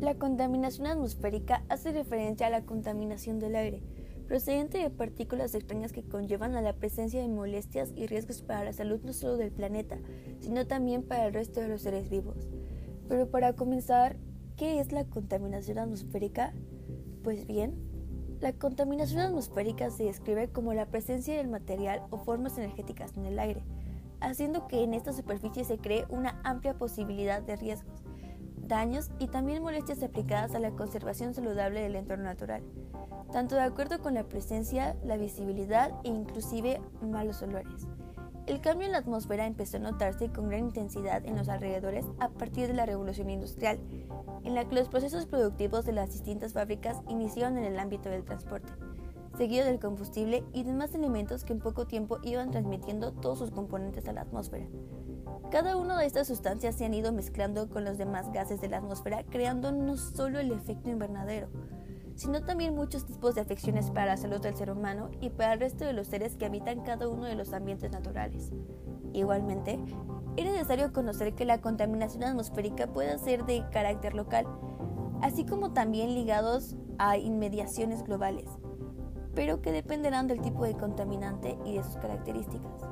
La contaminación atmosférica hace referencia a la contaminación del aire, procedente de partículas extrañas que conllevan a la presencia de molestias y riesgos para la salud no solo del planeta, sino también para el resto de los seres vivos. Pero para comenzar, ¿qué es la contaminación atmosférica? Pues bien, la contaminación atmosférica se describe como la presencia del material o formas energéticas en el aire, haciendo que en esta superficie se cree una amplia posibilidad de riesgos, daños y también molestias aplicadas a la conservación saludable del entorno natural, tanto de acuerdo con la presencia, la visibilidad e inclusive malos olores. El cambio en la atmósfera empezó a notarse con gran intensidad en los alrededores a partir de la Revolución Industrial, en la que los procesos productivos de las distintas fábricas iniciaron en el ámbito del transporte, seguido del combustible y demás elementos que en poco tiempo iban transmitiendo todos sus componentes a la atmósfera. Cada una de estas sustancias se han ido mezclando con los demás gases de la atmósfera, creando no solo el efecto invernadero, sino también muchos tipos de afecciones para la salud del ser humano y para el resto de los seres que habitan cada uno de los ambientes naturales. Igualmente, es necesario conocer que la contaminación atmosférica puede ser de carácter local, así como también ligados a inmediaciones globales, pero que dependerán del tipo de contaminante y de sus características.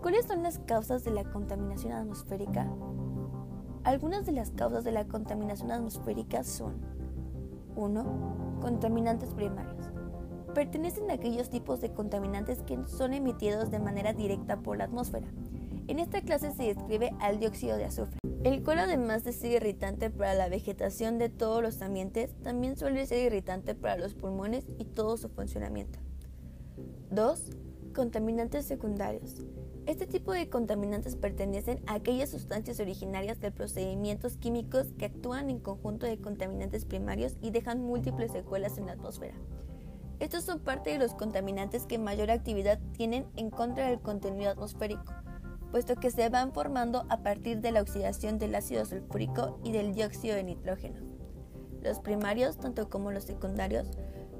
¿Cuáles son las causas de la contaminación atmosférica? Algunas de las causas de la contaminación atmosférica son: 1. Contaminantes primarios. Pertenecen a aquellos tipos de contaminantes que son emitidos de manera directa por la atmósfera. En esta clase se describe al dióxido de azufre, el cual, además de ser irritante para la vegetación de todos los ambientes, también suele ser irritante para los pulmones y todo su funcionamiento. 2. Contaminantes secundarios. Este tipo de contaminantes pertenecen a aquellas sustancias originarias de procedimientos químicos que actúan en conjunto de contaminantes primarios y dejan múltiples secuelas en la atmósfera. Estos son parte de los contaminantes que mayor actividad tienen en contra del contenido atmosférico, puesto que se van formando a partir de la oxidación del ácido sulfúrico y del dióxido de nitrógeno. Los primarios, tanto como los secundarios,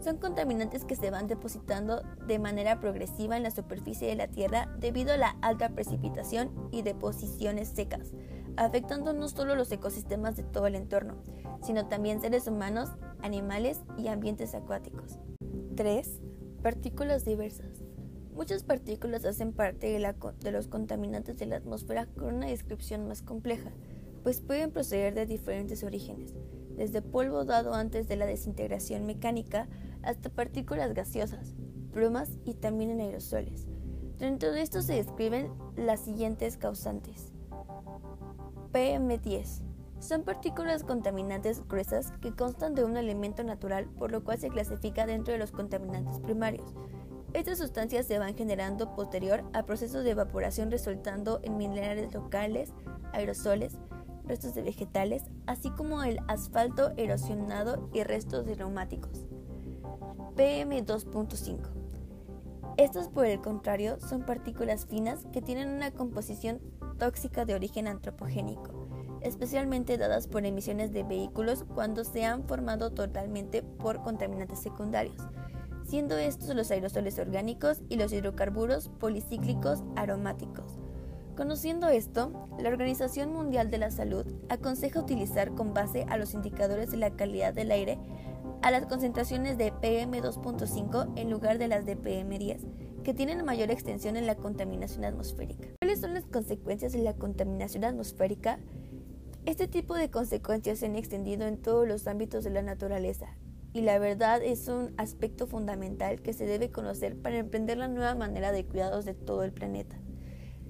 son contaminantes que se van depositando de manera progresiva en la superficie de la Tierra debido a la alta precipitación y deposiciones secas, afectando no solo los ecosistemas de todo el entorno, sino también seres humanos, animales y ambientes acuáticos. 3. Partículas diversas. Muchas partículas hacen parte de los contaminantes de la atmósfera con una descripción más compleja, pues pueden proceder de diferentes orígenes, desde polvo dado antes de la desintegración mecánica hasta partículas gaseosas, plumas y también en aerosoles. Dentro de esto se describen las siguientes causantes. PM10. Son partículas contaminantes gruesas que constan de un elemento natural, por lo cual se clasifica dentro de los contaminantes primarios. Estas sustancias se van generando posterior a procesos de evaporación, resultando en minerales locales, aerosoles, restos de vegetales, así como el asfalto erosionado y restos de neumáticos. PM2.5. Estas, por el contrario, son partículas finas que tienen una composición tóxica de origen antropogénico, especialmente dadas por emisiones de vehículos cuando se han formado totalmente por contaminantes secundarios, siendo estos los aerosoles orgánicos y los hidrocarburos policíclicos aromáticos. Conociendo esto, la Organización Mundial de la Salud aconseja utilizar, con base a los indicadores de la calidad del aire, a las concentraciones de PM2.5 en lugar de las de PM10, que tienen mayor extensión en la contaminación atmosférica. ¿Cuáles son las consecuencias de la contaminación atmosférica? Este tipo de consecuencias se han extendido en todos los ámbitos de la naturaleza, y la verdad es un aspecto fundamental que se debe conocer para emprender la nueva manera de cuidados de todo el planeta.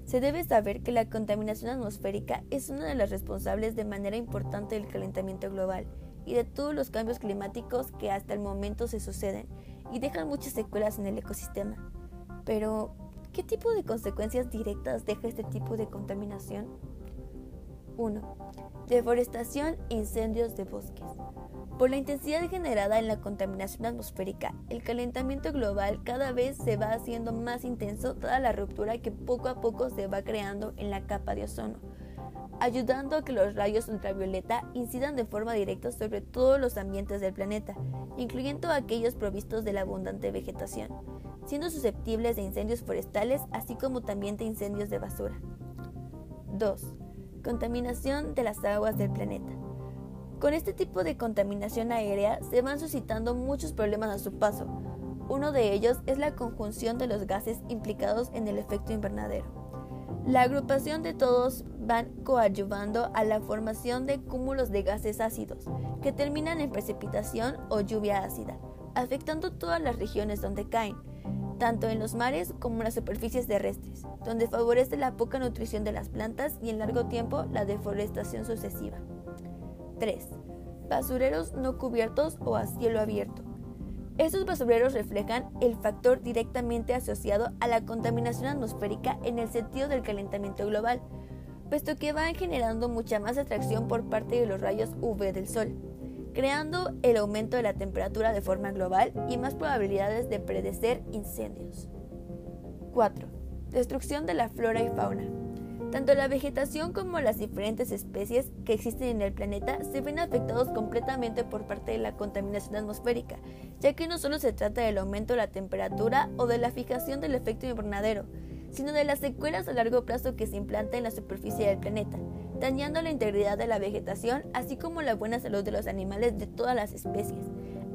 Se debe saber que la contaminación atmosférica es una de las responsables de manera importante del calentamiento global y de todos los cambios climáticos que hasta el momento se suceden y dejan muchas secuelas en el ecosistema. Pero, ¿qué tipo de consecuencias directas deja este tipo de contaminación? 1. Deforestación e incendios de bosques. Por la intensidad generada en la contaminación atmosférica, el calentamiento global cada vez se va haciendo más intenso, dada la ruptura que poco a poco se va creando en la capa de ozono, ayudando a que los rayos ultravioleta incidan de forma directa sobre todos los ambientes del planeta, incluyendo aquellos provistos de la abundante vegetación, siendo susceptibles de incendios forestales, así como también de incendios de basura. 2. Contaminación de las aguas del planeta. Con este tipo de contaminación aérea se van suscitando muchos problemas a su paso. Uno de ellos es la conjunción de los gases implicados en el efecto invernadero. La agrupación de todos van coadyuvando a la formación de cúmulos de gases ácidos, que terminan en precipitación o lluvia ácida, afectando todas las regiones donde caen, tanto en los mares como en las superficies terrestres, donde favorece la poca nutrición de las plantas y en largo tiempo la deforestación sucesiva. 3. Basureros no cubiertos o a cielo abierto. Estos basureros reflejan el factor directamente asociado a la contaminación atmosférica en el sentido del calentamiento global, puesto que van generando mucha más atracción por parte de los rayos UV del sol, creando el aumento de la temperatura de forma global y más probabilidades de predecir incendios. 4. Destrucción de la flora y fauna. Tanto la vegetación como las diferentes especies que existen en el planeta se ven afectados completamente por parte de la contaminación atmosférica, ya que no solo se trata del aumento de la temperatura o de la fijación del efecto invernadero, sino de las secuelas a largo plazo que se implantan en la superficie del planeta, dañando la integridad de la vegetación, así como la buena salud de los animales de todas las especies,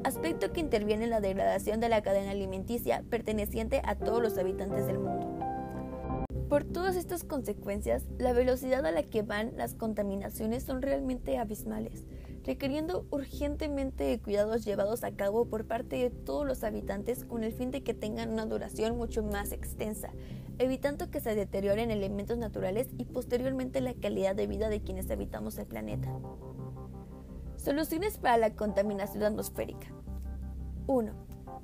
aspecto que interviene en la degradación de la cadena alimenticia perteneciente a todos los habitantes del mundo. Por todas estas consecuencias, la velocidad a la que van las contaminaciones son realmente abismales, requiriendo urgentemente de cuidados llevados a cabo por parte de todos los habitantes con el fin de que tengan una duración mucho más extensa, evitando que se deterioren elementos naturales y posteriormente la calidad de vida de quienes habitamos el planeta. Soluciones para la contaminación atmosférica. 1.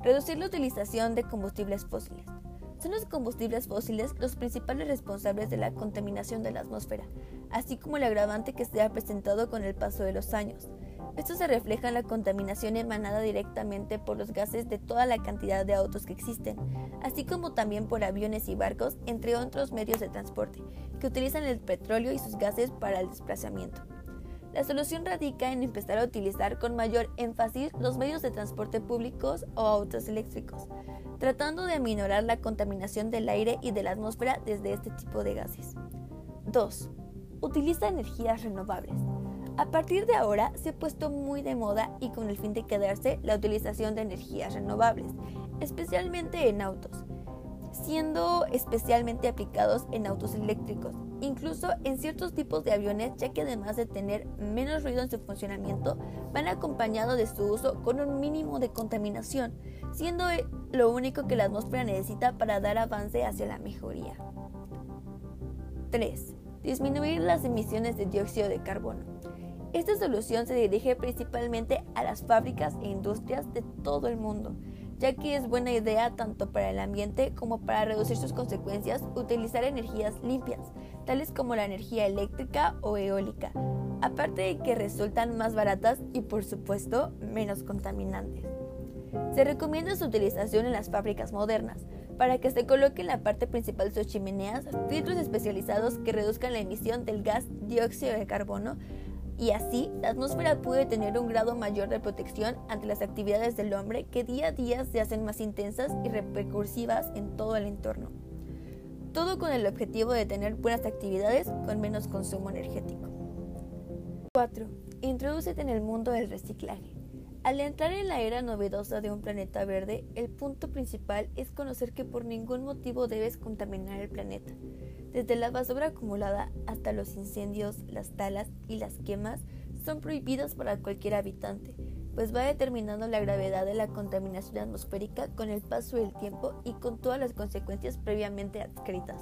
Reducir la utilización de combustibles fósiles. Son los combustibles fósiles los principales responsables de la contaminación de la atmósfera, así como el agravante que se ha presentado con el paso de los años. Esto se refleja en la contaminación emanada directamente por los gases de toda la cantidad de autos que existen, así como también por aviones y barcos, entre otros medios de transporte, que utilizan el petróleo y sus gases para el desplazamiento. La solución radica en empezar a utilizar con mayor énfasis los medios de transporte públicos o autos eléctricos, tratando de aminorar la contaminación del aire y de la atmósfera desde este tipo de gases. 2. Utiliza energías renovables. A partir de ahora se ha puesto muy de moda y con el fin de quedarse la utilización de energías renovables, especialmente en autos, siendo especialmente aplicados en autos eléctricos, incluso en ciertos tipos de aviones, ya que además de tener menos ruido en su funcionamiento, van acompañados de su uso con un mínimo de contaminación, siendo lo único que la atmósfera necesita para dar avance hacia la mejoría. 3. Disminuir las emisiones de dióxido de carbono. Esta solución se dirige principalmente a las fábricas e industrias de todo el mundo, ya que es buena idea tanto para el ambiente como para reducir sus consecuencias utilizar energías limpias, tales como la energía eléctrica o eólica, aparte de que resultan más baratas y por supuesto menos contaminantes. Se recomienda su utilización en las fábricas modernas, para que se coloque en la parte principal de sus chimeneas filtros especializados que reduzcan la emisión del gas dióxido de carbono, y así, la atmósfera puede tener un grado mayor de protección ante las actividades del hombre que día a día se hacen más intensas y repercursivas en todo el entorno. Todo con el objetivo de tener buenas actividades con menos consumo energético. 4. Introdúcete en el mundo del reciclaje. Al entrar en la era novedosa de un planeta verde, el punto principal es conocer que por ningún motivo debes contaminar el planeta. Desde la basura acumulada hasta los incendios, las talas y las quemas son prohibidas para cualquier habitante, pues va determinando la gravedad de la contaminación atmosférica con el paso del tiempo y con todas las consecuencias previamente adscritas.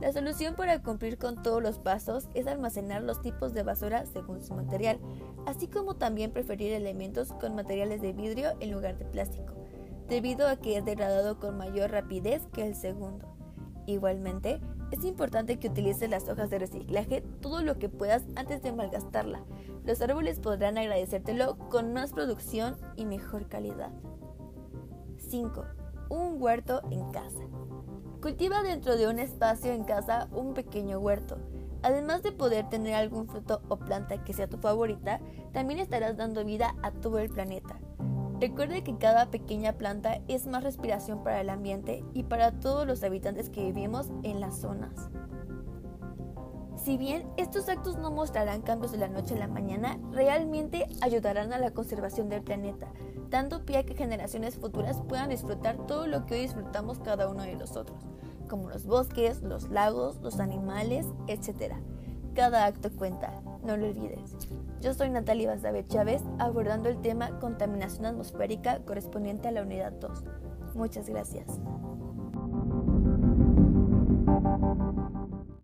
La solución para cumplir con todos los pasos es almacenar los tipos de basura según su material, así como también preferir elementos con materiales de vidrio en lugar de plástico, debido a que es degradado con mayor rapidez que el segundo. Igualmente, es importante que utilices las hojas de reciclaje todo lo que puedas antes de malgastarla. Los árboles podrán agradecértelo con más producción y mejor calidad. 5. Un huerto en casa. Cultiva dentro de un espacio en casa un pequeño huerto. Además de poder tener algún fruto o planta que sea tu favorita, también estarás dando vida a todo el planeta. Recuerde que cada pequeña planta es más respiración para el ambiente y para todos los habitantes que vivimos en las zonas. Si bien estos actos no mostrarán cambios de la noche a la mañana, realmente ayudarán a la conservación del planeta, dando pie a que generaciones futuras puedan disfrutar todo lo que hoy disfrutamos cada uno de nosotros, como los bosques, los lagos, los animales, etc. Cada acto cuenta, no lo olvides. Yo soy Natalia Basave Chávez, abordando el tema contaminación atmosférica correspondiente a la unidad 2. Muchas gracias.